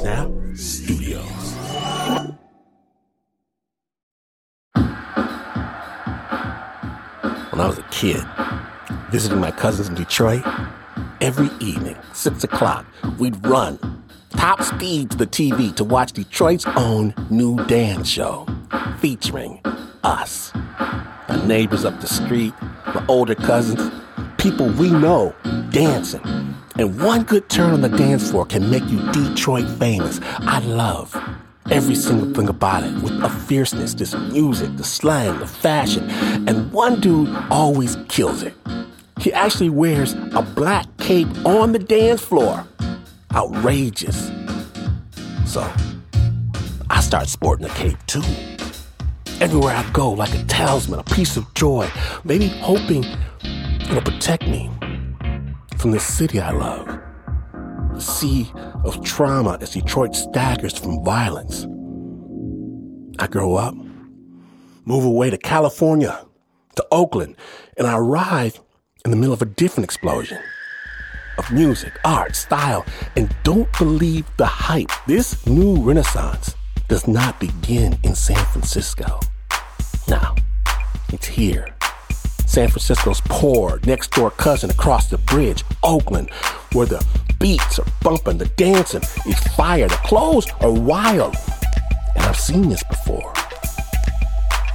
Snap Studios. When I was a kid, visiting my cousins in Detroit, every evening, 6 o'clock, we'd run top speed to the TV to watch Detroit's own new dance show featuring us. The neighbors up the street, the older cousins, people we know dancing. And one good turn on the dance floor can make you Detroit famous. I love every single thing about it, with a fierceness, this music, the slang, the fashion. And one dude always kills it. He actually wears a black cape on the dance floor. Outrageous. So, I start sporting a cape too. Everywhere I go, like a talisman, a piece of joy, maybe hoping it'll protect me from this city I love. The sea of trauma as Detroit staggers from violence. I grow up, move away to California, to Oakland, and I arrive in the middle of a different explosion of music, art, style, and don't believe the hype. This new renaissance does not begin in San Francisco. No, it's here. San Francisco's poor, next-door cousin across the bridge, Oakland, where the beats are bumping, the dancing is fire, the clothes are wild. And I've seen this before.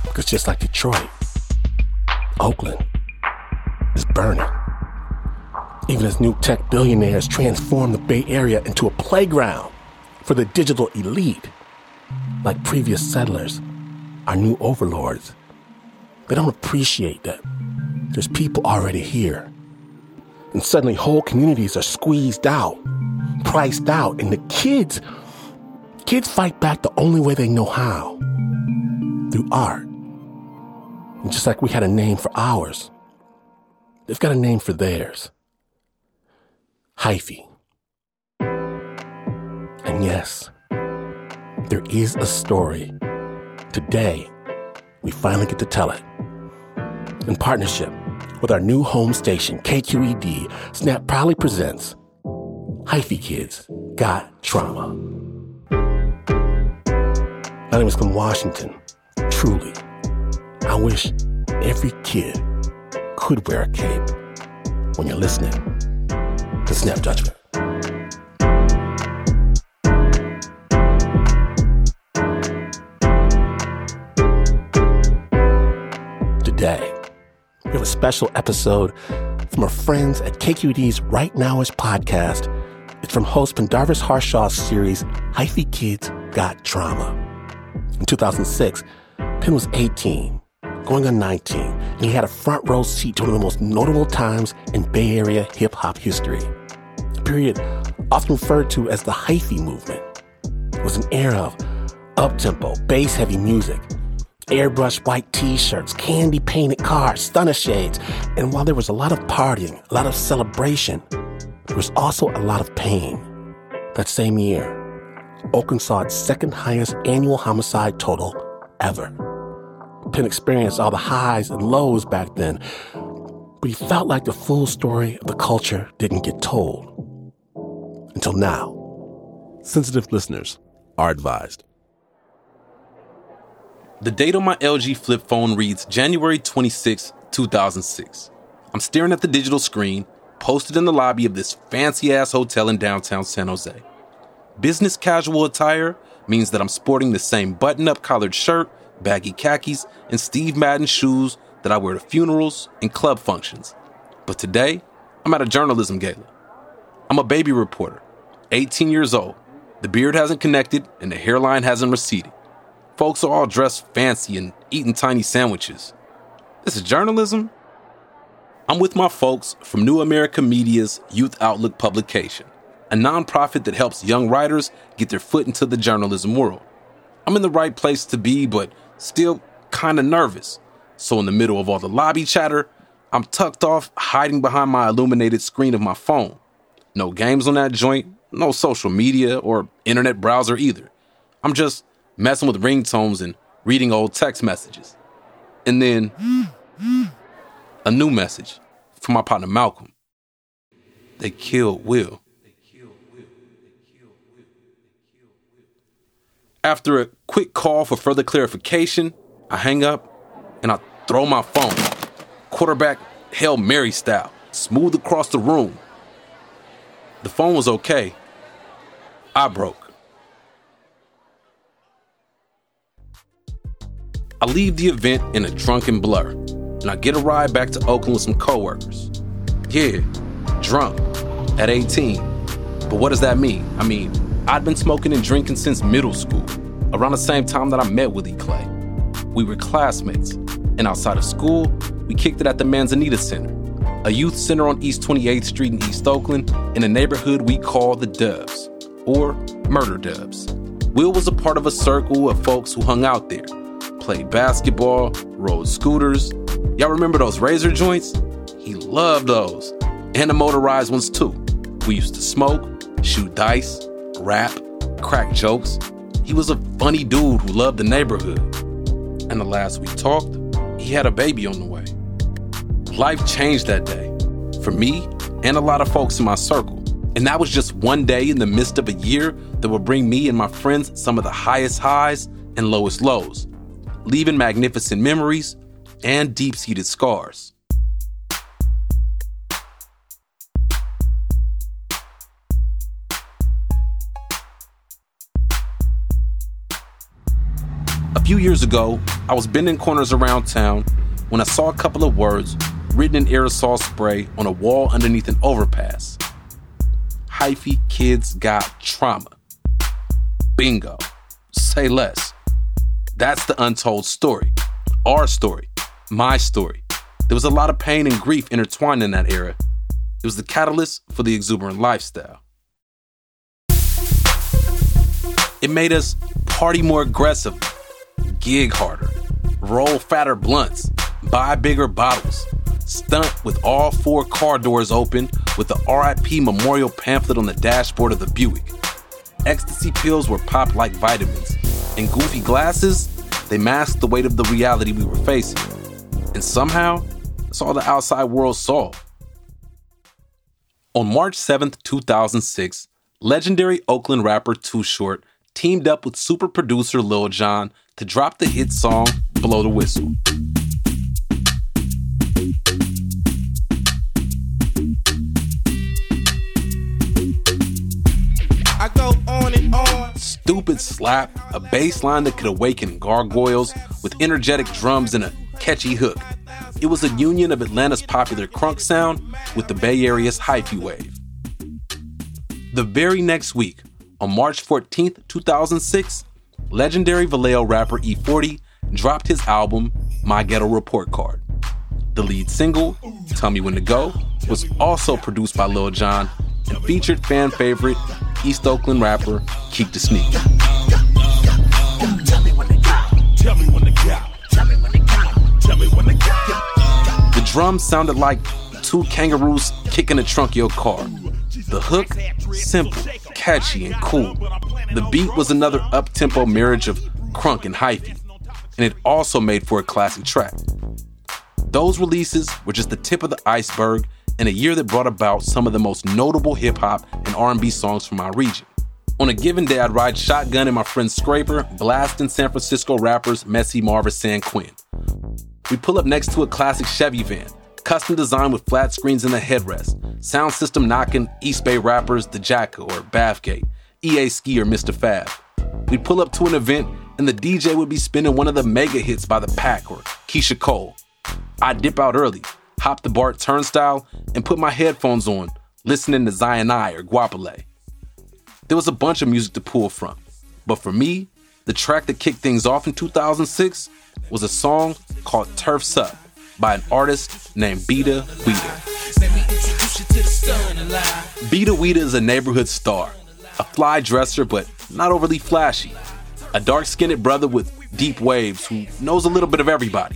Because just like Detroit, Oakland is burning. Even as new tech billionaires transform the Bay Area into a playground for the digital elite, like previous settlers, our new overlords, they don't appreciate that there's people already here. And suddenly whole communities are squeezed out, priced out, and the kids fight back the only way they know how, through art. And just like we had a name for ours, they've got a name for theirs. Hyphy. And yes, there is a story. Today, we finally get to tell it. In partnership with our new home station, KQED, Snap proudly presents Hyphy Kids Got Trauma. My name is Clem Washington. Truly, I wish every kid could wear a cape when you're listening to Snap Judgment. Today, we have a special episode from our friends at KQED's Rightnowish podcast. It's from host Pendarvis Harshaw's series, Hyphy Kids Got Trauma. In 2006, Penn was 18, going on 19, and he had a front row seat to one of the most notable times in Bay Area hip-hop history. The period, often referred to as the Hyphy movement, was an era of up-tempo, bass-heavy music, airbrushed white t-shirts, candy-painted cars, stunner shades. And while there was a lot of partying, a lot of celebration, there was also a lot of pain. That same year, Oakland saw its second highest annual homicide total ever. Penn experienced all the highs and lows back then, but he felt like the full story of the culture didn't get told. Until now. Sensitive listeners are advised. The date on my LG flip phone reads January 26, 2006. I'm staring at the digital screen, posted in the lobby of this fancy-ass hotel in downtown San Jose. Business casual attire means that I'm sporting the same button-up collared shirt, baggy khakis, and Steve Madden shoes that I wear to funerals and club functions. But today, I'm at a journalism gala. I'm a baby reporter, 18 years old. The beard hasn't connected and the hairline hasn't receded. Folks are all dressed fancy and eating tiny sandwiches. This is journalism? I'm with my folks from New America Media's Youth Outlook Publication, a nonprofit that helps young writers get their foot into the journalism world. I'm in the right place to be, but still kind of nervous. So in the middle of all the lobby chatter, I'm tucked off, hiding behind my illuminated screen of my phone. No games on that joint, no social media or internet browser either. I'm just messing with ringtones and reading old text messages. And then a new message from my partner Malcolm. They killed Will. After a quick call for further clarification, I hang up and I throw my phone, quarterback Hail Mary style, smooth across the room. The phone was okay. I broke. I leave the event in a drunken blur, and I get a ride back to Oakland with some coworkers. Yeah, drunk at 18. But what does that mean? I mean, I'd been smoking and drinking since middle school, around the same time that I met Willie Clay. We were classmates, and outside of school, we kicked it at the Manzanita Center, a youth center on East 28th Street in East Oakland, in a neighborhood we call the Dubs, or Murder Dubs. Will was a part of a circle of folks who hung out there, played basketball, rode scooters. Y'all remember those razor joints? He loved those, and the motorized ones too. We used to smoke, shoot dice, rap, crack jokes. He was a funny dude who loved the neighborhood. And the last we talked, he had a baby on the way. Life changed that day, for me and a lot of folks in my circle. And that was just one day in the midst of a year that would bring me and my friends some of the highest highs and lowest lows, leaving magnificent memories and deep-seated scars. A few years ago, I was bending corners around town when I saw a couple of words written in aerosol spray on a wall underneath an overpass. Hyphy kids got trauma. Bingo. Say less. That's the untold story. Our story. My story. There was a lot of pain and grief intertwined in that era. It was the catalyst for the exuberant lifestyle. It made us party more aggressively, gig harder, roll fatter blunts, buy bigger bottles, stunt with all four car doors open with the RIP memorial pamphlet on the dashboard of the Buick. Ecstasy pills were popped like vitamins, and goofy glasses, they masked the weight of the reality we were facing. And somehow, that's all the outside world saw. On March 7th, 2006, legendary Oakland rapper Too Short teamed up with super producer Lil Jon to drop the hit song, Blow the Whistle. I go on and on. Stupid slap, a bass line that could awaken gargoyles with energetic drums and a catchy hook. It was a union of Atlanta's popular crunk sound with the Bay Area's hyphy wave. The very next week, on March 14th, 2006, legendary Vallejo rapper E-40 dropped his album, My Ghetto Report Card. The lead single, Tell Me When to Go, was also produced by Lil Jon and featured fan favorite East Oakland rapper Keek Da Sneak. The drums sounded like two kangaroos kicking the trunk of your car. The hook, simple, catchy, and cool. The beat was another up-tempo marriage of crunk and hyphy, and it also made for a classic track. Those releases were just the tip of the iceberg in a year that brought about some of the most notable hip-hop and R&B songs from my region. On a given day, I'd ride shotgun in my friend's scraper, blasting San Francisco rappers Messy Marv and San Quinn. We pull up next to a classic Chevy van, custom designed with flat screens and a headrest, sound system knocking East Bay rappers the Jacka or Bathgate, EA Ski or Mr. Fab. We'd pull up to an event and the DJ would be spinning one of the mega hits by the Pack or Keisha Cole. I'd dip out early, hop the BART turnstile, and put my headphones on, listening to Zion I or Guapale. There was a bunch of music to pull from, but for me, the track that kicked things off in 2006 was a song called Turf's Up by an artist named Beeda Weeda. Beeda Weeda is a neighborhood star, a fly dresser, but not overly flashy. A dark-skinned brother with deep waves who knows a little bit of everybody.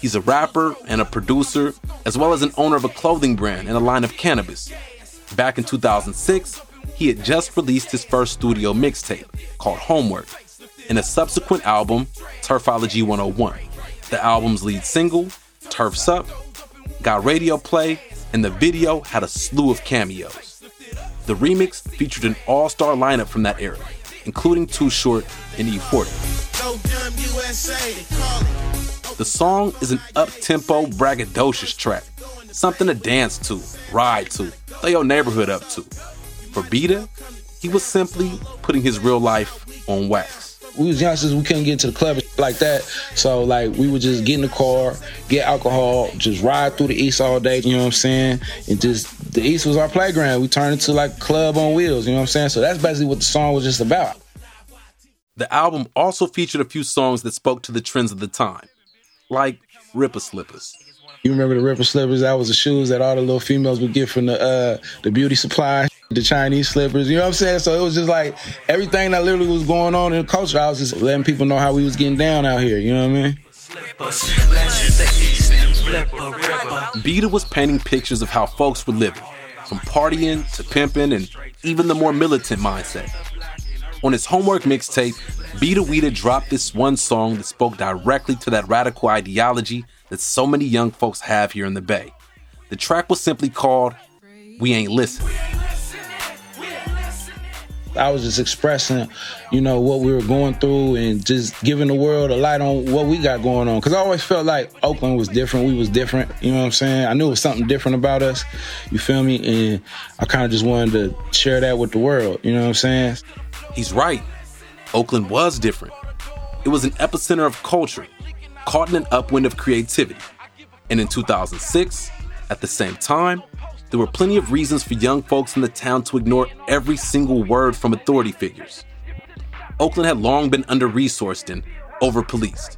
He's a rapper and a producer, as well as an owner of a clothing brand and a line of cannabis. Back in 2006, he had just released his first studio mixtape called Homework and a subsequent album, Turfology 101. The album's lead single, Turf's Up, got radio play, and the video had a slew of cameos. The remix featured an all-star lineup from that era, including Too Short and E-40. The song is an up-tempo, braggadocious track, something to dance to, ride to, throw your neighborhood up to. For Beeda, he was simply putting his real life on wax. We was youngsters, we couldn't get to the club like that. So, like, we would just get in the car, get alcohol, just ride through the East all day, you know what I'm saying? And just, the East was our playground. We turned into, like, club on wheels, you know what I'm saying? So that's basically what the song was just about. The album also featured a few songs that spoke to the trends of the time, like Ripper Slippers. You remember the Ripper Slippers? That was the shoes that all the little females would get from the beauty supply. The Chinese slippers, you know what I'm saying? So it was just like everything that literally was going on in the culture, I was just letting people know how we was getting down out here, you know what I mean? Beeda was painting pictures of how folks were living, from partying to pimping and even the more militant mindset. On his homework mixtape, Beeda Weeda dropped this one song that spoke directly to that radical ideology that so many young folks have here in the Bay. The track was simply called We Ain't Listening. I was just expressing, you know, what we were going through and just giving the world a light on what we got going on. Because I always felt like Oakland was different. We was different. You know what I'm saying? I knew it was something different about us. You feel me? And I kind of just wanted to share that with the world. You know what I'm saying? He's right. Oakland was different. It was an epicenter of culture, caught in an upwind of creativity. And in 2006, at the same time, there were plenty of reasons for young folks in the town to ignore every single word from authority figures. Oakland had long been under-resourced and over-policed.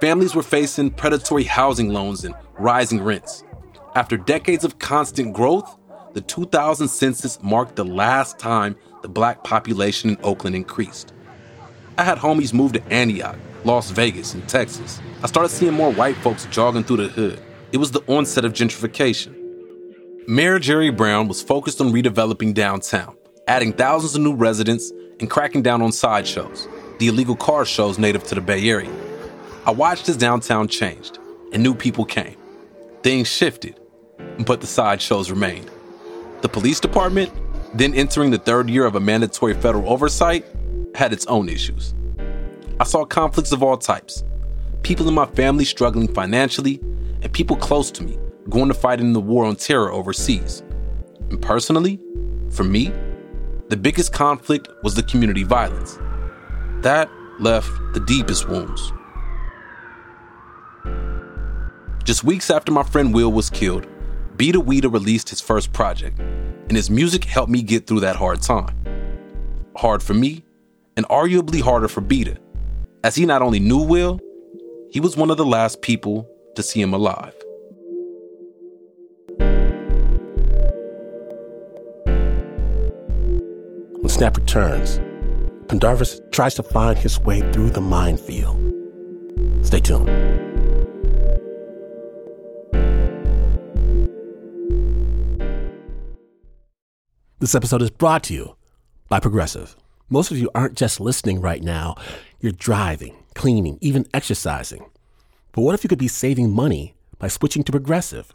Families were facing predatory housing loans and rising rents. After decades of constant growth, the 2000 census marked the last time the black population in Oakland increased. I had homies move to Antioch, Las Vegas, and Texas. I started seeing more white folks jogging through the hood. It was the onset of gentrification. Mayor Jerry Brown was focused on redeveloping downtown, adding thousands of new residents and cracking down on sideshows, the illegal car shows native to the Bay Area. I watched as downtown changed and new people came. Things shifted, but the sideshows remained. The police department, then entering the third year of a mandatory federal oversight, had its own issues. I saw conflicts of all types, people in my family struggling financially and people close to me going to fight in the war on terror overseas. And personally, for me, the biggest conflict was the community violence. That left the deepest wounds. Just weeks after my friend Will was killed, Beeda Weeda released his first project, and his music helped me get through that hard time. Hard for me, and arguably harder for Beeda, as he not only knew Will, he was one of the last people to see him alive. When Snap returns, Pendarvis tries to find his way through the minefield. Stay tuned. This episode is brought to you by Progressive. Most of you aren't just listening right now. You're driving, cleaning, even exercising. But what if you could be saving money by switching to Progressive?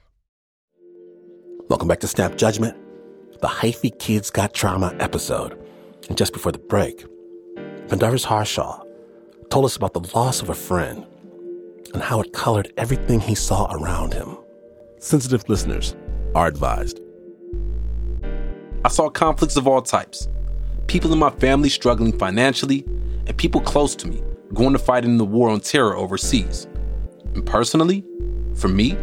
Welcome back to Snap Judgment, the Hyphy Kids Got Trauma episode. And just before the break, Pendarvis Harshaw told us about the loss of a friend and how it colored everything he saw around him. Sensitive listeners are advised. I saw conflicts of all types, people in my family struggling financially and people close to me going to fight in the war on terror overseas. And personally, for me,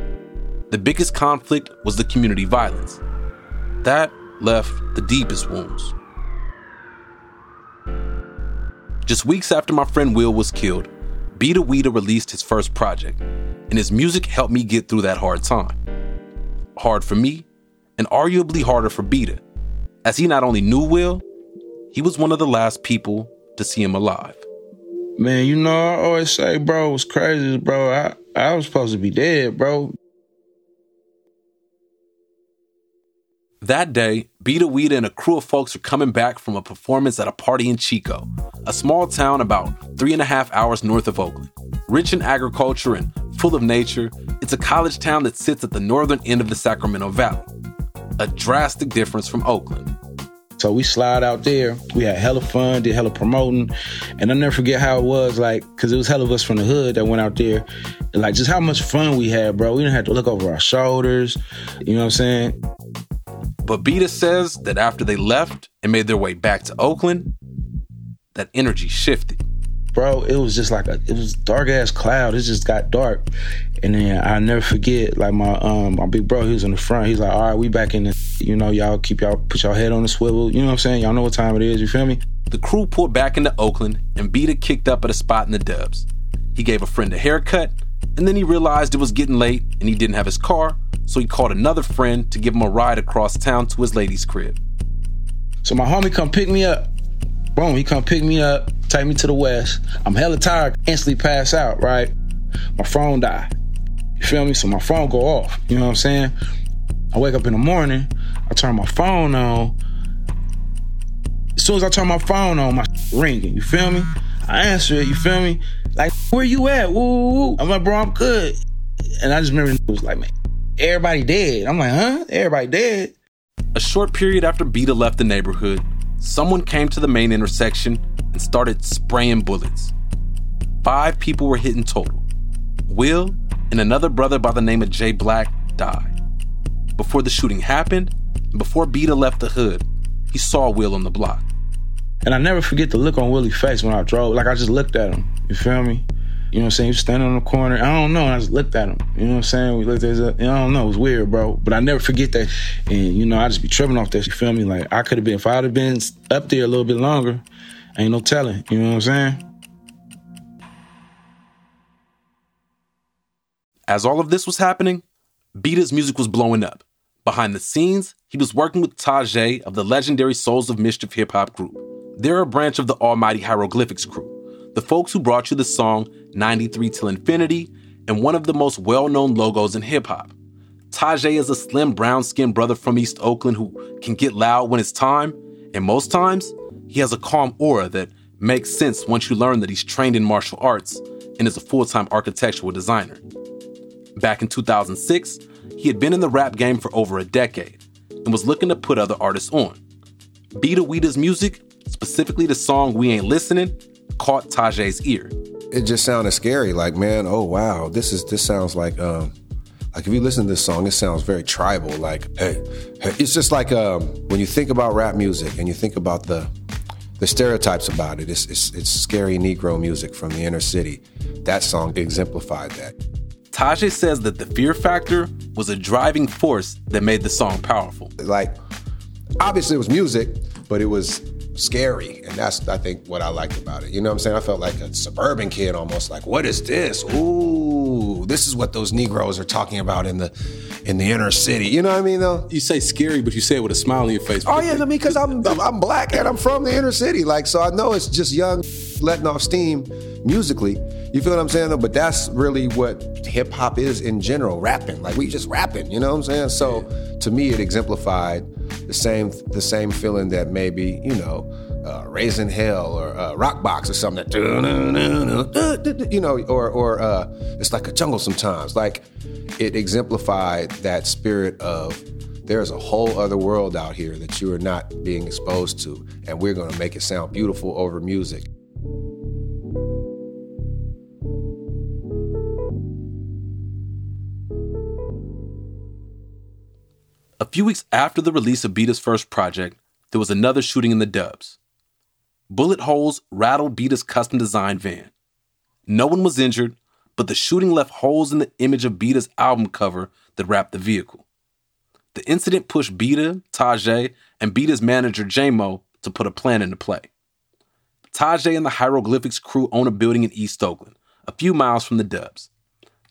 the biggest conflict was the community violence. That left the deepest wounds. Just weeks after my friend Will was killed, Beeda Weeda released his first project, and his music helped me get through that hard time. Hard for me, and arguably harder for Beeda, as he not only knew Will, he was one of the last people to see him alive. Man, you know, I always say, bro, what's crazy is, bro, I was supposed to be dead, bro. That day, Beeda Weeda and a crew of folks are coming back from a performance at a party in Chico, a small town about 3.5 hours north of Oakland. Rich in agriculture and full of nature, it's a college town that sits at the northern end of the Sacramento Valley. A drastic difference from Oakland. So we slide out there. We had hella fun, did hella promoting. And I'll never forget how it was, like, because it was hella of us from the hood that went out there. And, like, just how much fun we had, bro. We didn't have to look over our shoulders. You know what I'm saying? But Beeda says that after they left and made their way back to Oakland, that energy shifted. Bro, it was just like it was dark-ass cloud. It just got dark. And then I'll never forget, like, my big bro, he was in the front. He's like, all right, we back in this. You know, y'all put y'all head on the swivel. You know what I'm saying? Y'all know what time it is. You feel me? The crew pulled back into Oakland, and Beeda kicked up at a spot in the Dubs. He gave a friend a haircut, and then he realized it was getting late, and he didn't have his car, so he called another friend to give him a ride across town to his lady's crib. So my homie come pick me up. Boom, he come pick me up, take me to the west. I'm hella tired, instantly pass out, right? My phone die. You feel me? So my phone go off. You know what I'm saying? I wake up in the morning. I turn my phone on. As soon as I turn my phone on, my ringing. You feel me? I answer it. You feel me? Like, where you at? Woo. I'm like, bro, I'm good. And I just remember it was like, man, everybody dead. I'm like, huh? Everybody dead? A short period after Beeda left the neighborhood, someone came to the main intersection and started spraying bullets. 5 people were hit in total. Will and another brother by the name of Jay Black died. Before the shooting happened, and before Beeda left the hood, he saw Will on the block. And I never forget the look on Willie's face when I drove. Like, I just looked at him. You feel me? You know what I'm saying? He was standing on the corner. I don't know. And I just looked at him. You know what I'm saying? We looked at his up. I don't know. It was weird, bro. But I never forget that. And, you know, I just be tripping off that. You feel me? Like, I could have been, if I would have been up there a little bit longer, ain't no telling. You know what I'm saying? As all of this was happening, Beeda's music was blowing up. Behind the scenes, he was working with Tajai of the legendary Souls of Mischief hip-hop group. They're a branch of the almighty Hieroglyphics crew, the folks who brought you the song 93 Till Infinity and one of the most well-known logos in hip-hop. Tajai is a slim, brown-skinned brother from East Oakland who can get loud when it's time, and most times, he has a calm aura that makes sense once you learn that he's trained in martial arts and is a full-time architectural designer. Back in 2006, he had been in the rap game for over a decade and was looking to put other artists on. Beeda Weeda's music, specifically the song We Ain't Listening, caught Tajai's ear. It just sounded scary, like, man, oh wow, this sounds like if you listen to this song, it sounds very tribal. Like, hey, it's just like when you think about rap music and you think about the stereotypes about it, it's scary Negro music from the inner city. That song exemplified that. Tajai says that the fear factor was a driving force that made the song powerful. Like, obviously it was music, but it was scary. And that's, I think, what I liked about it. You know what I'm saying? I felt like a suburban kid almost, like, what is this? Ooh, this is what those Negroes are talking about in the inner city. You know what I mean, though? You say scary, but you say it with a smile on your face. Oh, yeah, I mean, because I'm black and I'm from the inner city. Like, so I know it's just young letting off steam musically. You feel what I'm saying, though? But that's really what hip-hop is in general, rapping. Like, we just rapping, you know what I'm saying? So, to me, it exemplified the same feeling that maybe, you know, Raising Hell or Rockbox or something. That, you know, or it's like a jungle sometimes. Like, it exemplified that spirit of there's a whole other world out here that you are not being exposed to, and we're going to make it sound beautiful over music. A few weeks after the release of Beeda's first project, there was another shooting in the Dubs. Bullet holes rattled Beeda's custom-designed van. No one was injured, but the shooting left holes in the image of Beeda's album cover that wrapped the vehicle. The incident pushed Beeda, Tajai, and Beeda's manager, J-Mo, to put a plan into play. Tajai and the Hieroglyphics crew own a building in East Oakland, a few miles from the Dubs.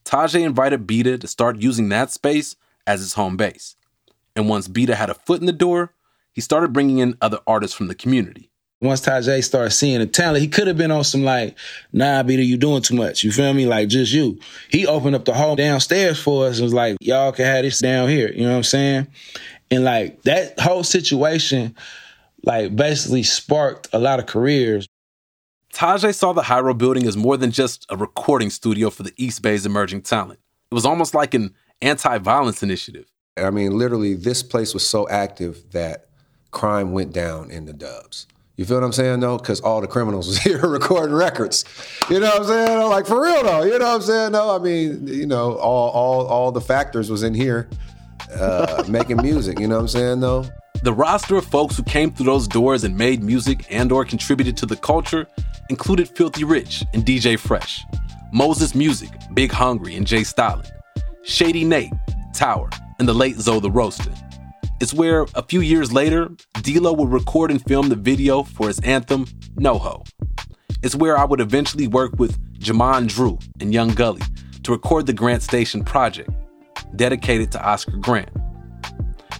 Tajai invited Beeda to start using that space as his home base. And once Beeda had a foot in the door, he started bringing in other artists from the community. once Tajai started seeing the talent, he could have been on some like, nah, Beeda, you doing too much. You feel me? Like, just you. He opened up the hall downstairs for us and was like, y'all can have this down here. You know what I'm saying? And like that whole situation, like basically sparked a lot of careers. Tajai saw the High Row building as more than just a recording studio for the East Bay's emerging talent. It was almost like an anti-violence initiative. I mean, literally, this place was so active that crime went down in the dubs. You feel what I'm saying, though? Because all the criminals was here recording records. You know what I'm saying? I'm like, for real, though. You know what I'm saying? No, I mean, you know, all the factors was in here making music. You know what I'm saying, though? The roster of folks who came through those doors and made music and or contributed to the culture included Filthy Rich and DJ Fresh, Moses Music, Big Hungry, and Jay Stylin, Shady Nate, Tower, and the late Zoe the Roaster. It's where, a few years later, D-Lo would record and film the video for his anthem, No Ho. It's where I would eventually work with Jamon Drew and Young Gully to record the Grant Station project, dedicated to Oscar Grant.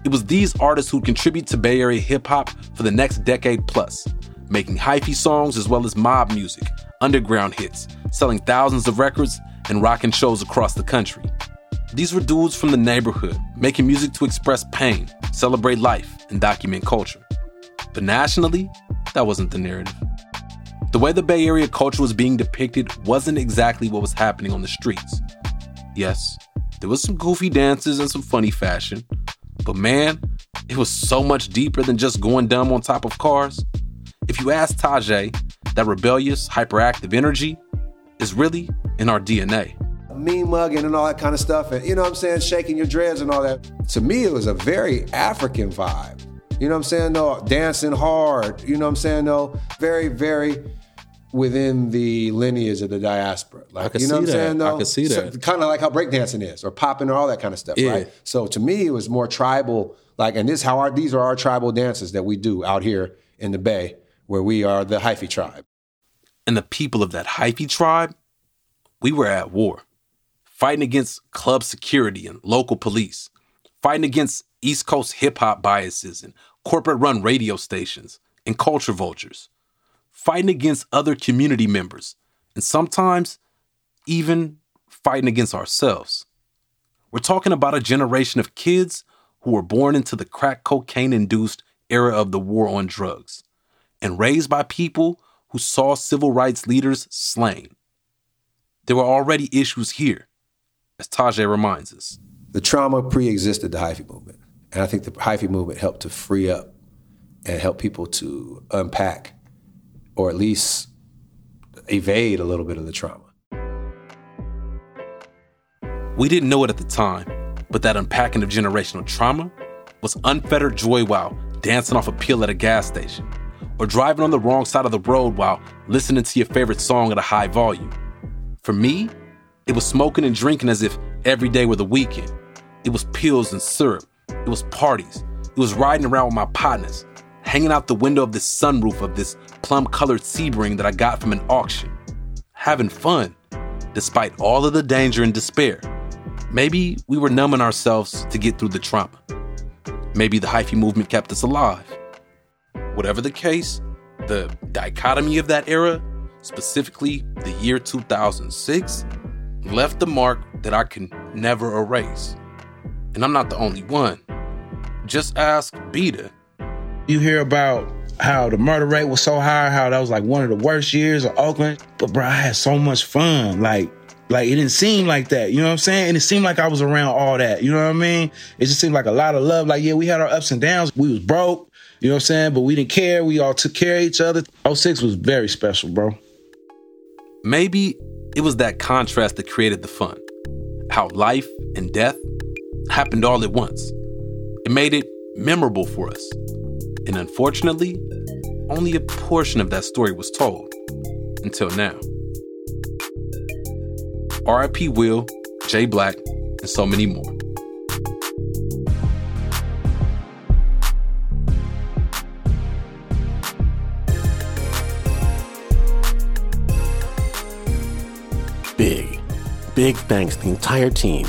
It was these artists who contribute to Bay Area hip-hop for the next decade plus, making hyphy songs as well as mob music, underground hits, selling thousands of records, and rocking shows across the country. These were dudes from the neighborhood, making music to express pain, celebrate life, and document culture. But nationally, that wasn't the narrative. The way the Bay Area culture was being depicted wasn't exactly what was happening on the streets. Yes, there was some goofy dances and some funny fashion, but man, it was so much deeper than just going dumb on top of cars. If you ask Tajai, that rebellious, hyperactive energy is really in our DNA. Mean mugging and all that kind of stuff, and you know what I'm saying, shaking your dreads and all that. To me, it was a very African vibe. You know what I'm saying, though? Dancing hard, you know what I'm saying, though? Very, very within the lineage of the diaspora. Like, you know what I'm saying, though? I can see that. So, kind of like how breakdancing is, or popping, or all that kind of stuff, yeah. Right? So to me, it was more tribal, like, and this how these are our tribal dances that we do out here in the Bay, where we are the Hyphy tribe. And the people of that Hyphy tribe, we were at war. Fighting against club security and local police, fighting against East Coast hip-hop biases and corporate-run radio stations and culture vultures, fighting against other community members, and sometimes even fighting against ourselves. We're talking about a generation of kids who were born into the crack cocaine-induced era of the war on drugs and raised by people who saw civil rights leaders slain. There were already issues here, as Tajai reminds us. The trauma pre-existed the Hyphy movement. And I think the Hyphy movement helped to free up and help people to unpack or at least evade a little bit of the trauma. We didn't know it at the time, but that unpacking of generational trauma was unfettered joy while dancing off a pill at a gas station or driving on the wrong side of the road while listening to your favorite song at a high volume. For me, it was smoking and drinking as if every day were the weekend. It was pills and syrup. It was parties. It was riding around with my partners, hanging out the window of the sunroof of this plum-colored Sebring that I got from an auction. Having fun, despite all of the danger and despair. Maybe we were numbing ourselves to get through the trauma. Maybe the Hyphy movement kept us alive. Whatever the case, the dichotomy of that era, specifically the year 2006, left the mark that I can never erase. And I'm not the only one. Just ask Beeda. You hear about how the murder rate was so high, how that was like one of the worst years of Oakland. But bro, I had so much fun. Like it didn't seem like that, you know what I'm saying? And it seemed like I was around all that, you know what I mean? It just seemed like a lot of love. Like, yeah, we had our ups and downs. We was broke, you know what I'm saying? But we didn't care. We all took care of each other. 06 was very special, bro. Maybe it was that contrast that created the fun. How life and death happened all at once. It made it memorable for us. And unfortunately, only a portion of that story was told. Until now. R.I.P. Will, Jay Black, and so many more. Big thanks to the entire team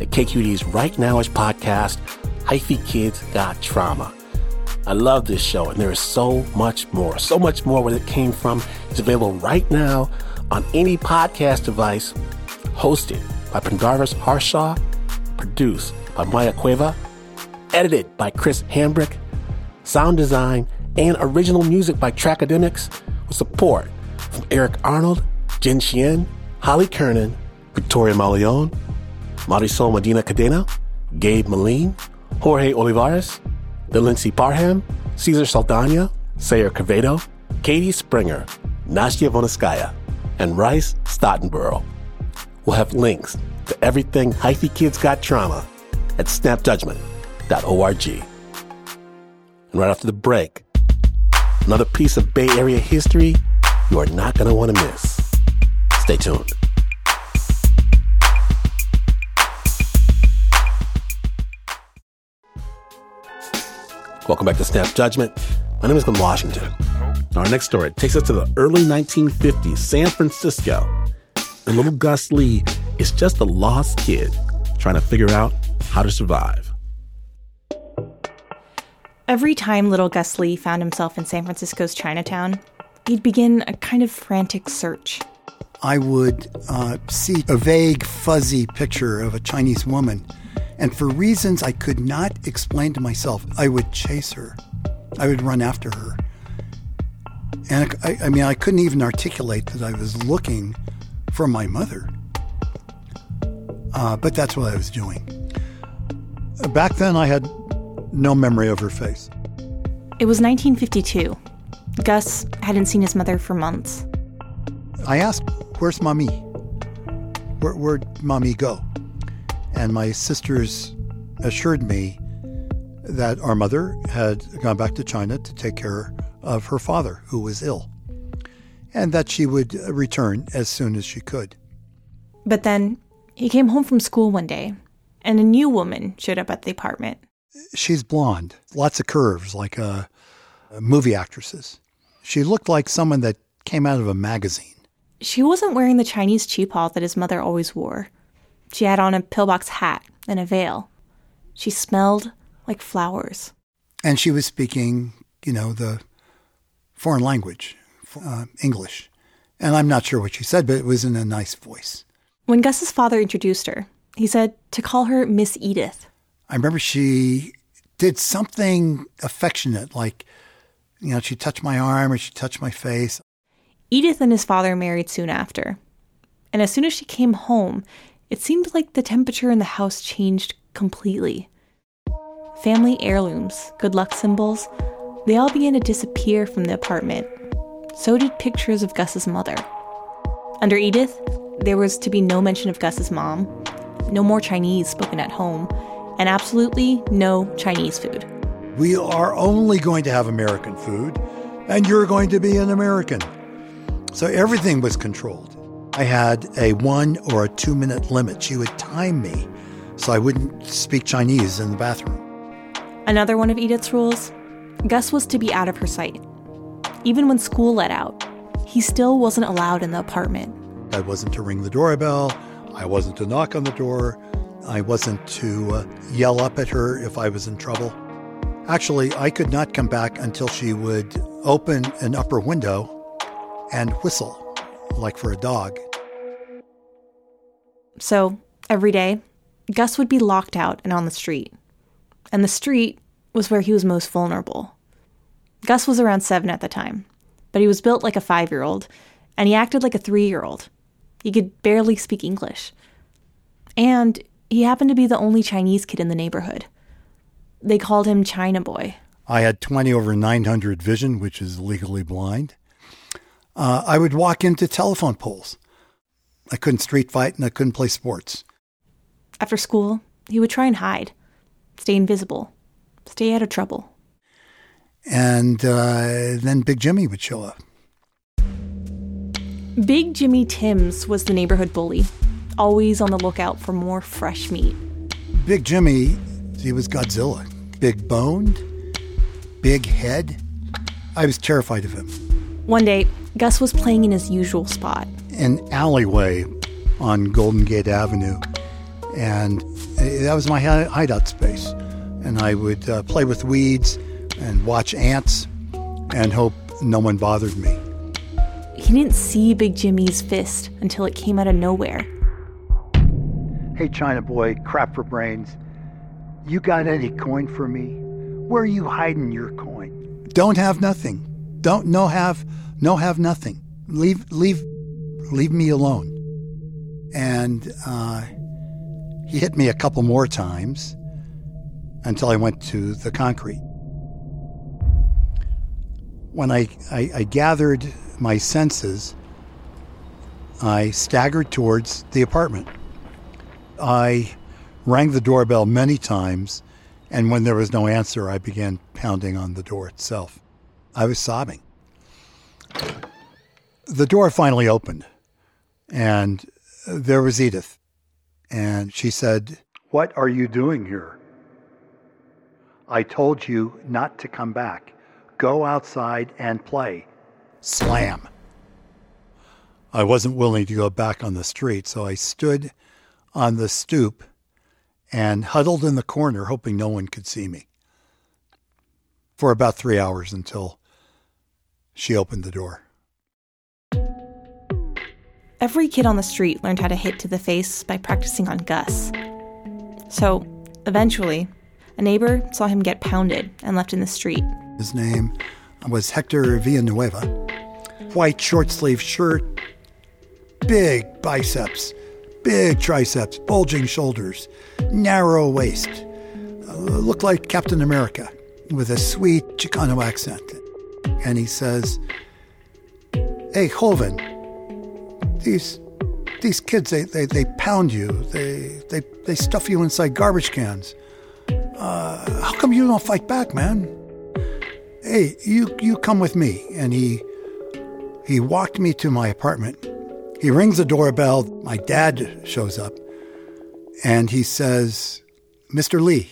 at KQED's Rightnowish podcast, Hyphy Kids Got Trauma. I love this show, and there is so much more where it came from. It's available right now on any podcast device, hosted by Pendarvis Harshaw, produced by Maya Cueva, edited by Chris Hambrick, sound design and original music by Trackademics, with support from Eric Arnold, Jin Chien, Holly Kernan, Victoria Maleon, Marisol Medina Cadena, Gabe Moline, Jorge Olivares, Delincy Parham, Cesar Saldana, Sayer Cavedo, Katie Springer, Nastya Vonaskaya, and Rice Stottenborough. We'll have links to everything Hyphy Kids Got Trauma at snapjudgment.org. And right after the break, another piece of Bay Area history you are not going to want to miss. Stay tuned. Welcome back to Snap Judgment. My name is Clem Washington. Our next story takes us to the early 1950s, San Francisco. And little Gus Lee is just a lost kid trying to figure out how to survive. Every time little Gus Lee found himself in San Francisco's Chinatown, he'd begin a kind of frantic search. I would see a vague, fuzzy picture of a Chinese woman. And for reasons I could not explain to myself, I would chase her. I would run after her. And I couldn't even articulate that I was looking for my mother. But that's what I was doing. Back then, I had no memory of her face. It was 1952. Gus hadn't seen his mother for months. I asked, "Where's mommy? Where'd mommy go?" And my sisters assured me that our mother had gone back to China to take care of her father, who was ill, and that she would return as soon as she could. But then he came home from school one day, and a new woman showed up at the apartment. She's blonde, lots of curves, like movie actresses. She looked like someone that came out of a magazine. She wasn't wearing the Chinese qipao that his mother always wore. She had on a pillbox hat and a veil. She smelled like flowers. And she was speaking, the foreign language, English. And I'm not sure what she said, but it was in a nice voice. When Gus's father introduced her, he said to call her Miss Edith. I remember she did something affectionate, like, she touched my arm or she touched my face. Edith and his father married soon after. And as soon as she came home, it seemed like the temperature in the house changed completely. Family heirlooms, good luck symbols, they all began to disappear from the apartment. So did pictures of Gus's mother. Under Edith, there was to be no mention of Gus's mom, no more Chinese spoken at home, and absolutely no Chinese food. We are only going to have American food, and you're going to be an American. So everything was controlled. I had a 1 or a 2 minute limit. She would time me so I wouldn't speak Chinese in the bathroom. Another one of Edith's rules, Gus was to be out of her sight. Even when school let out, he still wasn't allowed in the apartment. I wasn't to ring the doorbell. I wasn't to knock on the door. I wasn't to yell up at her if I was in trouble. Actually, I could not come back until she would open an upper window and whistle, like for a dog. So, every day, Gus would be locked out and on the street. And the street was where he was most vulnerable. Gus was around 7 at the time, but he was built like a 5-year-old, and he acted like a 3-year-old. He could barely speak English. And he happened to be the only Chinese kid in the neighborhood. They called him China Boy. I had 20/900 vision, which is legally blind. I would walk into telephone poles. I couldn't street fight and I couldn't play sports. After school, he would try and hide, stay invisible, stay out of trouble. And then Big Jimmy would show up. Big Jimmy Timms was the neighborhood bully, always on the lookout for more fresh meat. Big Jimmy, he was Godzilla. Big boned, big head. I was terrified of him. One day, Gus was playing in his usual spot, an alleyway on Golden Gate Avenue, and that was my hideout space. And I would play with weeds, and watch ants and hope no one bothered me. He didn't see Big Jimmy's fist until it came out of nowhere. Hey, China boy, crap for brains. You got any coin for me? Where are you hiding your coin? Don't have nothing. Don't have nothing. Leave me alone. And he hit me a couple more times until I went to the concrete. When I gathered my senses, I staggered towards the apartment. I rang the doorbell many times, and when there was no answer, I began pounding on the door itself. I was sobbing. The door finally opened, and there was Edith. And she said, "What are you doing here? I told you not to come back. Go outside and play." Slam. I wasn't willing to go back on the street, so I stood on the stoop and huddled in the corner, hoping no one could see me, for about 3 hours until she opened the door. Every kid on the street learned how to hit to the face by practicing on Gus. So, eventually, a neighbor saw him get pounded and left in the street. His name was Hector Villanueva. White short-sleeved shirt, big biceps, big triceps, bulging shoulders, narrow waist. Looked like Captain America with a sweet Chicano accent. And he says, "Hey, joven, these kids, they pound you. They stuff you inside garbage cans. How come you don't fight back, man? Hey, you come with me." And he walked me to my apartment. He rings the doorbell. My dad shows up, and he says, "Mr. Lee,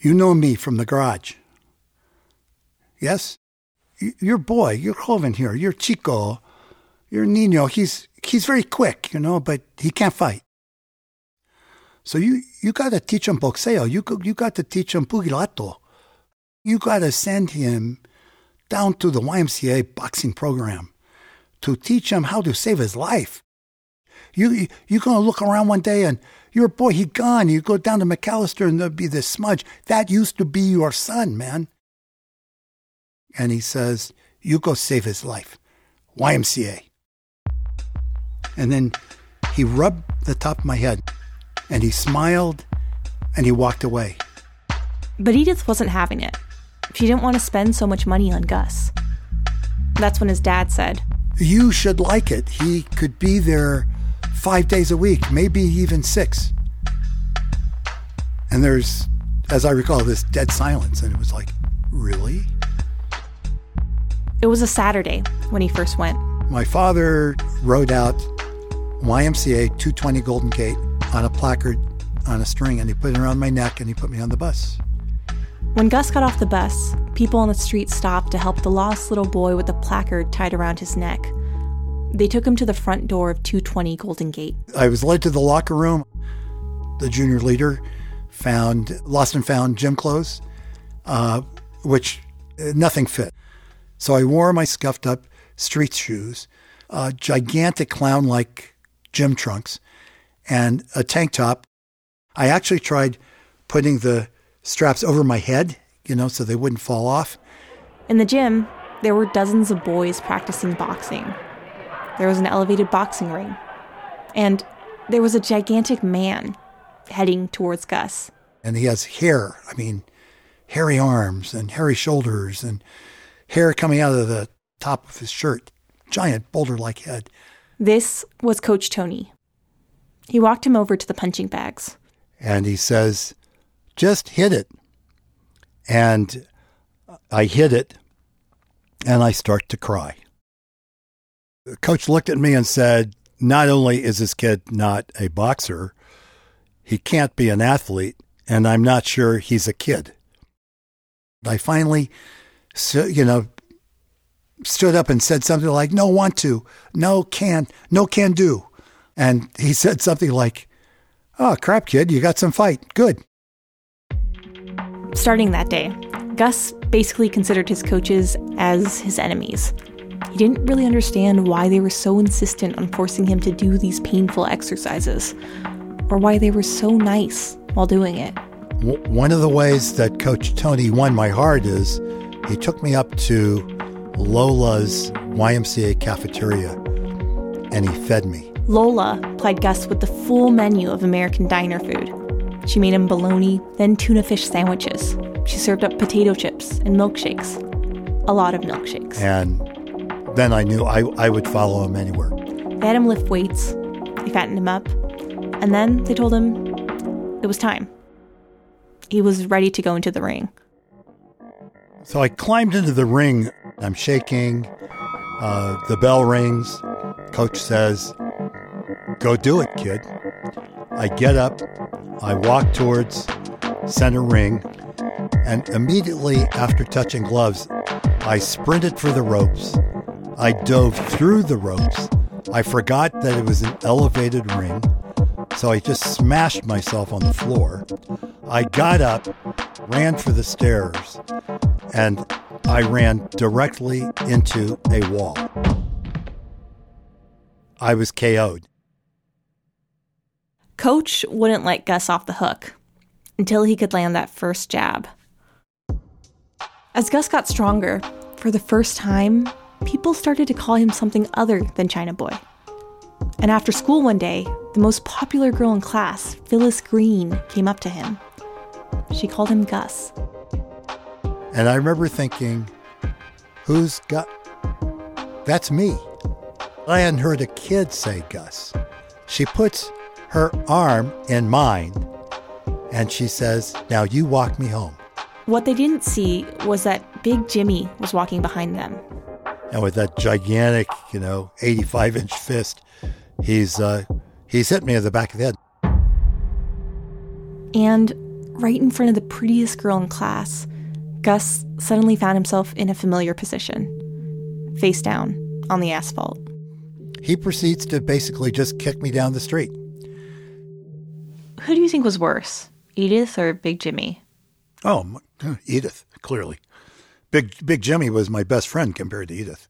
you know me from the garage." "Yes?" "Your boy, your joven here, your chico, your niño, he's very quick, but he can't fight. So you got to teach him boxeo. You got to teach him pugilato. You got to send him down to the YMCA boxing program to teach him how to save his life. You're going to look around one day and your boy, he gone. You go down to McAllister and there'll be this smudge. That used to be your son, man." And he says, "You go save his life. YMCA." And then he rubbed the top of my head, and he smiled, and he walked away. But Edith wasn't having it. She didn't want to spend so much money on Gus. That's when his dad said, "You should like it. He could be there 5 days a week, maybe even 6. And there's, as I recall, this dead silence, and it was like, really? It was a Saturday when he first went. My father wrote out YMCA 220 Golden Gate on a placard on a string, and he put it around my neck, and he put me on the bus. When Gus got off the bus, people on the street stopped to help the lost little boy with the placard tied around his neck. They took him to the front door of 220 Golden Gate. I was led to the locker room. The junior leader found lost and found gym clothes, which nothing fit. So I wore my scuffed-up street shoes, gigantic clown-like gym trunks, and a tank top. I actually tried putting the straps over my head, so they wouldn't fall off. In the gym, there were dozens of boys practicing boxing. There was an elevated boxing ring. And there was a gigantic man heading towards Gus. And he has hair. I mean, hairy arms and hairy shoulders and hair coming out of the top of his shirt. Giant, boulder-like head. This was Coach Tony. He walked him over to the punching bags. And he says, "Just hit it." And I hit it, and I start to cry. The coach looked at me and said, "Not only is this kid not a boxer, he can't be an athlete, and I'm not sure he's a kid." I finally... stood up and said something like, "No want to, no can do." And he said something like, "Oh, crap, kid, you got some fight. Good." Starting that day, Gus basically considered his coaches as his enemies. He didn't really understand why they were so insistent on forcing him to do these painful exercises, or why they were so nice while doing it. One of the ways that Coach Tony won my heart is he took me up to Lola's YMCA cafeteria and he fed me. Lola plied Gus with the full menu of American diner food. She made him bologna, then tuna fish sandwiches. She served up potato chips and milkshakes. A lot of milkshakes. And then I knew I would follow him anywhere. They had him lift weights. They fattened him up. And then they told him it was time. He was ready to go into the ring. So I climbed into the ring. I'm shaking. The bell rings. Coach says, "Go do it, kid." I get up. I walk towards center ring. And immediately after touching gloves, I sprinted for the ropes. I dove through the ropes. I forgot that it was an elevated ring. So I just smashed myself on the floor. I got up, ran for the stairs, and I ran directly into a wall. I was KO'd. Coach wouldn't let Gus off the hook until he could land that first jab. As Gus got stronger, for the first time, people started to call him something other than China Boy. And after school one day, the most popular girl in class, Phyllis Green, came up to him. She called him Gus. And I remember thinking, who's Gus? That's me. I hadn't heard a kid say Gus. She puts her arm in mine, and she says, "Now you walk me home." What they didn't see was that Big Jimmy was walking behind them. And with that gigantic, 85-inch fist, he's hit me in the back of the head. And right in front of the prettiest girl in class, Gus suddenly found himself in a familiar position, face down on the asphalt. He proceeds to basically just kick me down the street. Who do you think was worse, Edith or Big Jimmy? Oh, Edith, clearly. Big Jimmy was my best friend compared to Edith.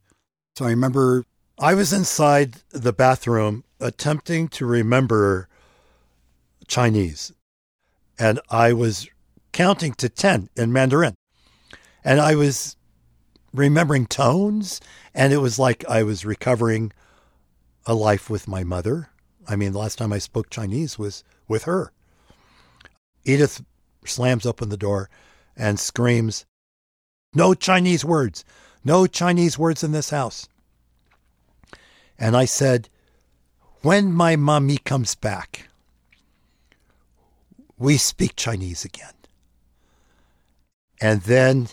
So I remember I was inside the bathroom attempting to remember Chinese. And I was counting to 10 in Mandarin. And I was remembering tones. And it was like I was recovering a life with my mother. I mean, the last time I spoke Chinese was with her. Edith slams open the door and screams, "No Chinese words. No Chinese words in this house." And I said, "When my mommy comes back, we speak Chinese again." And then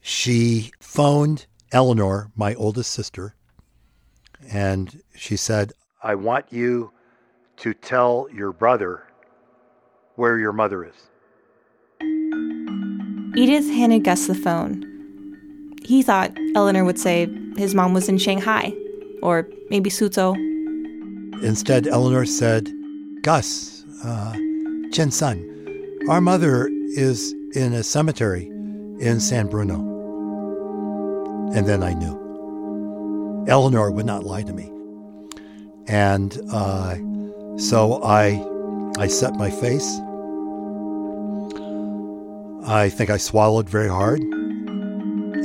she phoned Eleanor, my oldest sister, and she said, "I want you to tell your brother where your mother is." Edith handed Gus the phone. He thought Eleanor would say his mom was in Shanghai, or maybe Suzhou. Instead, Eleanor said, "Gus, Chen Sun, our mother is in a cemetery in San Bruno." And then I knew. Eleanor would not lie to me. And so I set my face. I think I swallowed very hard.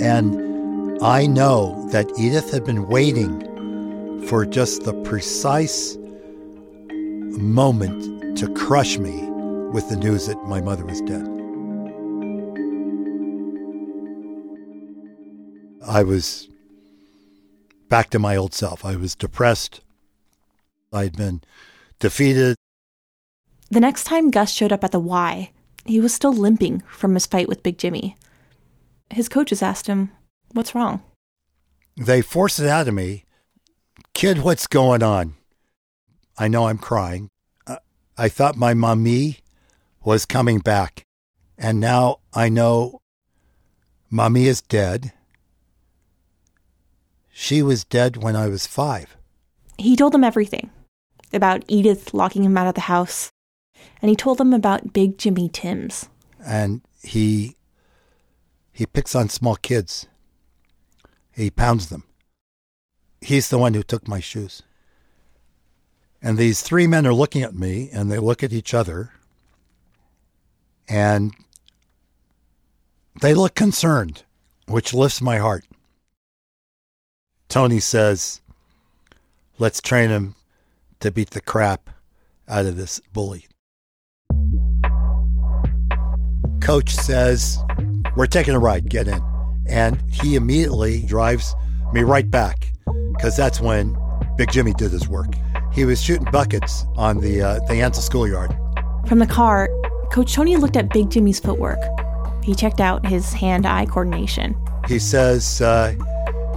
And I know that Edith had been waiting for just the precise moment to crush me with the news that my mother was dead. I was back to my old self. I was depressed. I had been defeated. The next time Gus showed up at the Y, he was still limping from his fight with Big Jimmy. His coaches asked him, "What's wrong?" They forced it out of me. "Kid, what's going on?" I know I'm crying. I thought my mommy was coming back. And now I know mommy is dead. She was dead when I was 5. He told them everything. About Edith locking him out of the house. And he told them about Big Jimmy Timms. And he He picks on small kids. He pounds them. He's the one who took my shoes. And these three men are looking at me, and they look at each other, and they look concerned, which lifts my heart. Tony says, let's train him to beat the crap out of this bully. Coach says, we're taking a ride, get in. And he immediately drives me right back, because that's when Big Jimmy did his work. He was shooting buckets on the Ansel schoolyard. From the car, Coach Tony looked at Big Jimmy's footwork. He checked out his hand-eye coordination. He says,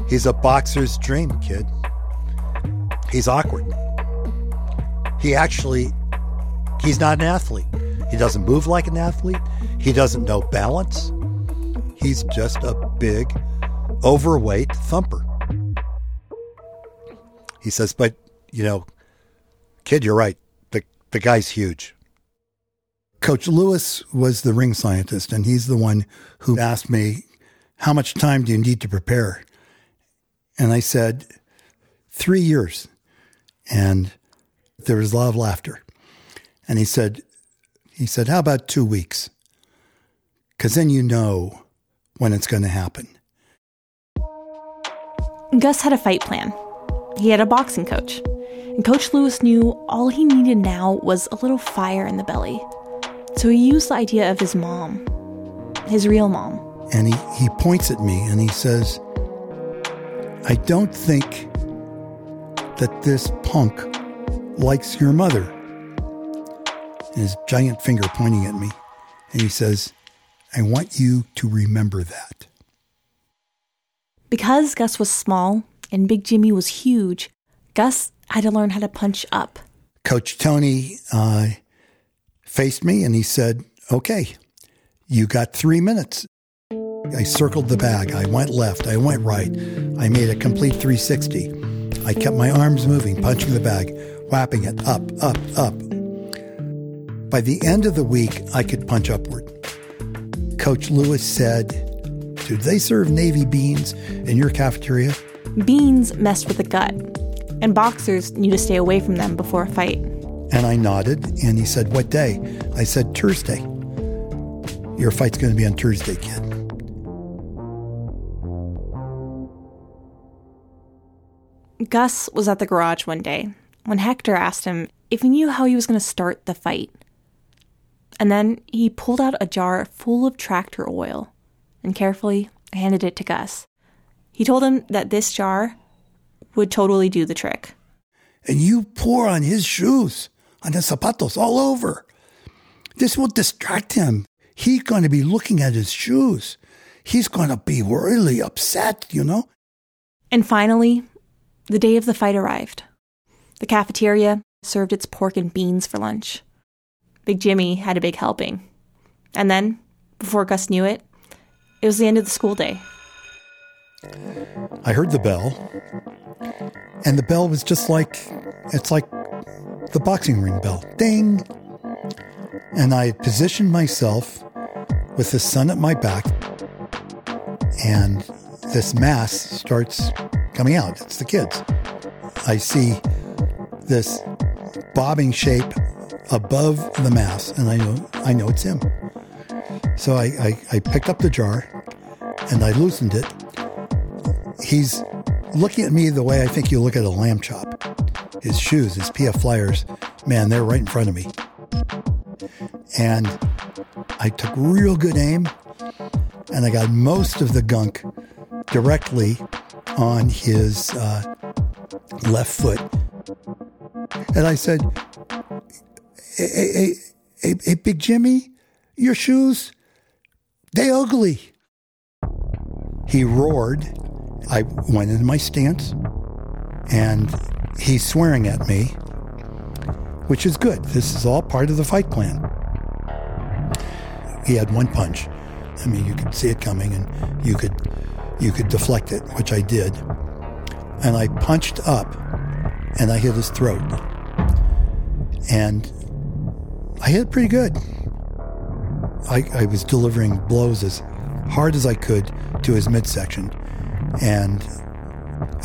he's a boxer's dream, kid. He's awkward. He's not an athlete. He doesn't move like an athlete. He doesn't know balance. He's just a big, overweight thumper. He says, but, kid, you're right. The guy's huge. Coach Lewis was the ring scientist, and he's the one who asked me, how much time do you need to prepare? And I said, 3 years. And there was a lot of laughter. And he said, how about 2 weeks? Because then you know when it's going to happen. Gus had a fight plan. He had a boxing coach. And Coach Lewis knew all he needed now was a little fire in the belly. So he used the idea of his mom, his real mom. And he points at me and he says, I don't think that this punk likes your mother. His giant finger pointing at me. And he says, I want you to remember that. Because Gus was small and Big Jimmy was huge, Gus had to learn how to punch up. Coach Tony faced me and he said, okay, you got 3 minutes. I circled the bag. I went left. I went right. I made a complete 360. I kept my arms moving, punching the bag, whapping it up, up, up. By the end of the week, I could punch upward. Coach Lewis said, do they serve Navy beans in your cafeteria? Beans messed with the gut, and boxers need to stay away from them before a fight. And I nodded, and he said, what day? I said, Thursday. Your fight's going to be on Thursday, kid. Gus was at the garage one day when Hector asked him if he knew how he was going to start the fight. And then he pulled out a jar full of tractor oil and carefully handed it to Gus. He told him that this jar would totally do the trick. And you pour on his shoes, on his zapatos, all over. This will distract him. He's going to be looking at his shoes. He's going to be really upset, And finally, the day of the fight arrived. The cafeteria served its pork and beans for lunch. Big Jimmy had a big helping. And then, before Gus knew it, it was the end of the school day. I heard the bell, and the bell was just like the boxing ring bell. Ding! And I positioned myself with the sun at my back, and this mass starts coming out. It's the kids. I see this bobbing shape above the mass, and I know it's him. So I picked up the jar, and I loosened it. He's looking at me the way I think you look at a lamb chop. His shoes, his PF Flyers, man, they're right in front of me. And I took real good aim, and I got most of the gunk directly on his left foot. And I said, Hey, Big Jimmy, your shoes, they ugly. He roared. I went into my stance, and he's swearing at me, which is good. This is all part of the fight plan. He had one punch. I mean, you could see it coming, and you could deflect it, which I did. And I punched up, and I hit his throat. And I hit pretty good. I was delivering blows as hard as I could to his midsection. And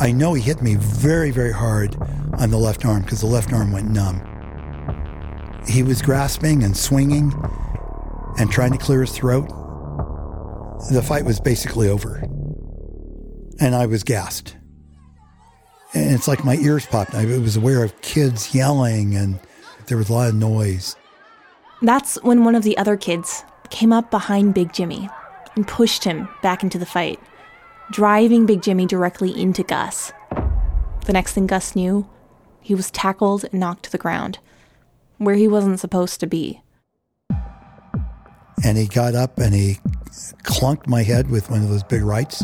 I know he hit me very, very hard on the left arm because the left arm went numb. He was grasping and swinging and trying to clear his throat. The fight was basically over. And I was gassed. And it's like my ears popped. I was aware of kids yelling and there was a lot of noise. That's when one of the other kids came up behind Big Jimmy and pushed him back into the fight, driving Big Jimmy directly into Gus. The next thing Gus knew, he was tackled and knocked to the ground, where he wasn't supposed to be. And he got up and he clunked my head with one of those big rights.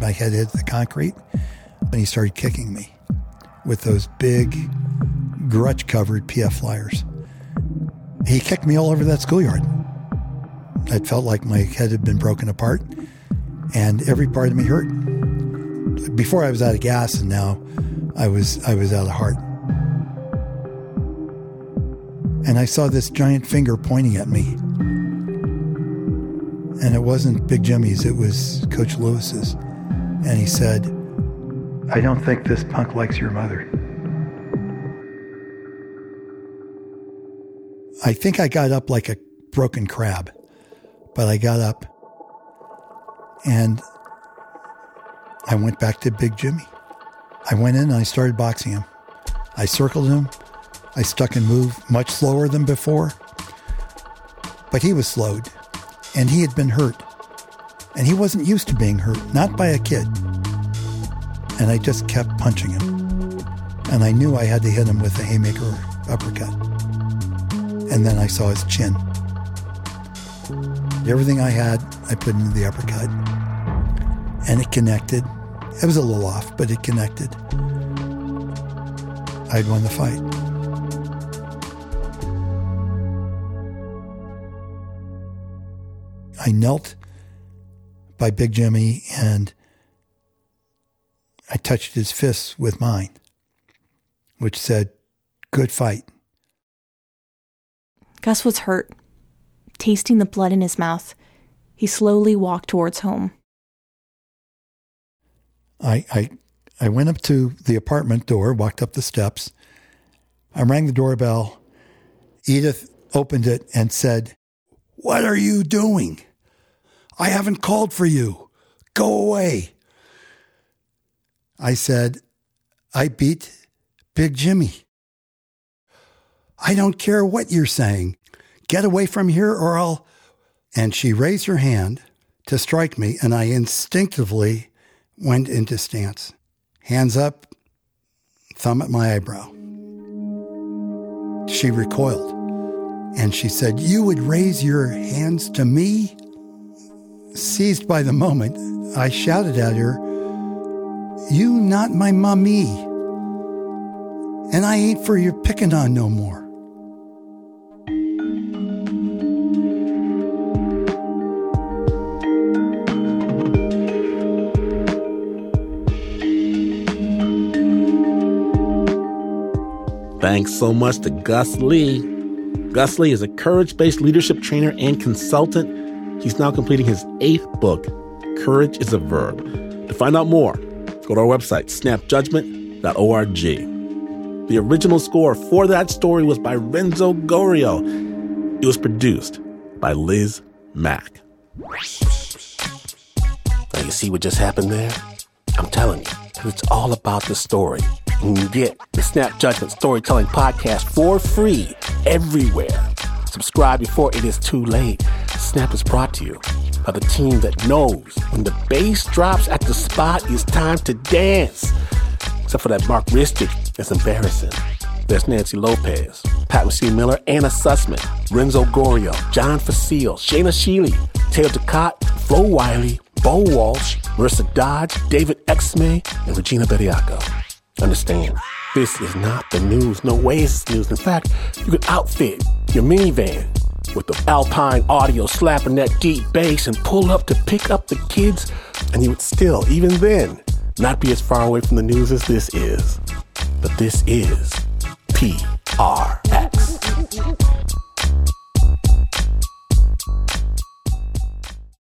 My head hit the concrete, and he started kicking me with those big, grudge-covered PF Flyers. He kicked me all over that schoolyard. It felt like my head had been broken apart, and every part of me hurt. Before I was out of gas, and now I was out of heart. And I saw this giant finger pointing at me. And it wasn't Big Jimmy's, it was Coach Lewis's. And he said, "I don't think this punk likes your mother." I think I got up like a broken crab, but I got up and I went back to Big Jimmy. I went in and I started boxing him. I circled him. I stuck and moved much slower than before, but he was slowed. And he had been hurt. And he wasn't used to being hurt, not by a kid. And I just kept punching him. And I knew I had to hit him with a haymaker uppercut. And then I saw his chin. Everything I had, I put into the uppercut. And it connected. It was a little off, but it connected. I'd won the fight. I knelt by Big Jimmy and I touched his fists with mine, which said, "Good fight." Gus was hurt. Tasting the blood in his mouth, he slowly walked towards home. I went up to the apartment door, walked up the steps. I rang the doorbell. Edith opened it and said, "What are you doing? I haven't called for you. Go away." I said, "I beat Big Jimmy." "I don't care what you're saying. Get away from here or I'll..." And she raised her hand to strike me, and I instinctively went into stance. Hands up, thumb at my eyebrow. She recoiled, and she said, "You would raise your hands to me?" Seized by the moment, I shouted at her, "You not my mommy, and I ain't for your picking on no more." Thanks so much to Gus Lee. Gus Lee is a courage-based leadership trainer and consultant. He's now completing his 8th book, Courage is a Verb. To find out more, go to our website, snapjudgment.org. The original score for that story was by Renzo Gorio. It was produced by Liz Mack. Now you see what just happened there? I'm telling you, it's all about the story. And you get the Snap Judgment Storytelling Podcast for free everywhere. Subscribe before it is too late. Snap is brought to you by the team that knows when the bass drops at the spot, it's time to dance. Except for that Mark Ristic, that's embarrassing. There's Nancy Lopez, Pat Messina Miller, Anna Sussman, Renzo Gorio, John Facile, Shayna Sheely, Taylor Ducat, Flo Wiley, Bo Walsh, Marissa Dodge, David Exmay, and Regina Bediaco. Understand, this is not the news. No way is this news. In fact, you could outfit your minivan with the Alpine audio slapping that deep bass and pull up to pick up the kids, and you would still, even then, not be as far away from the news as this is. But this is PR.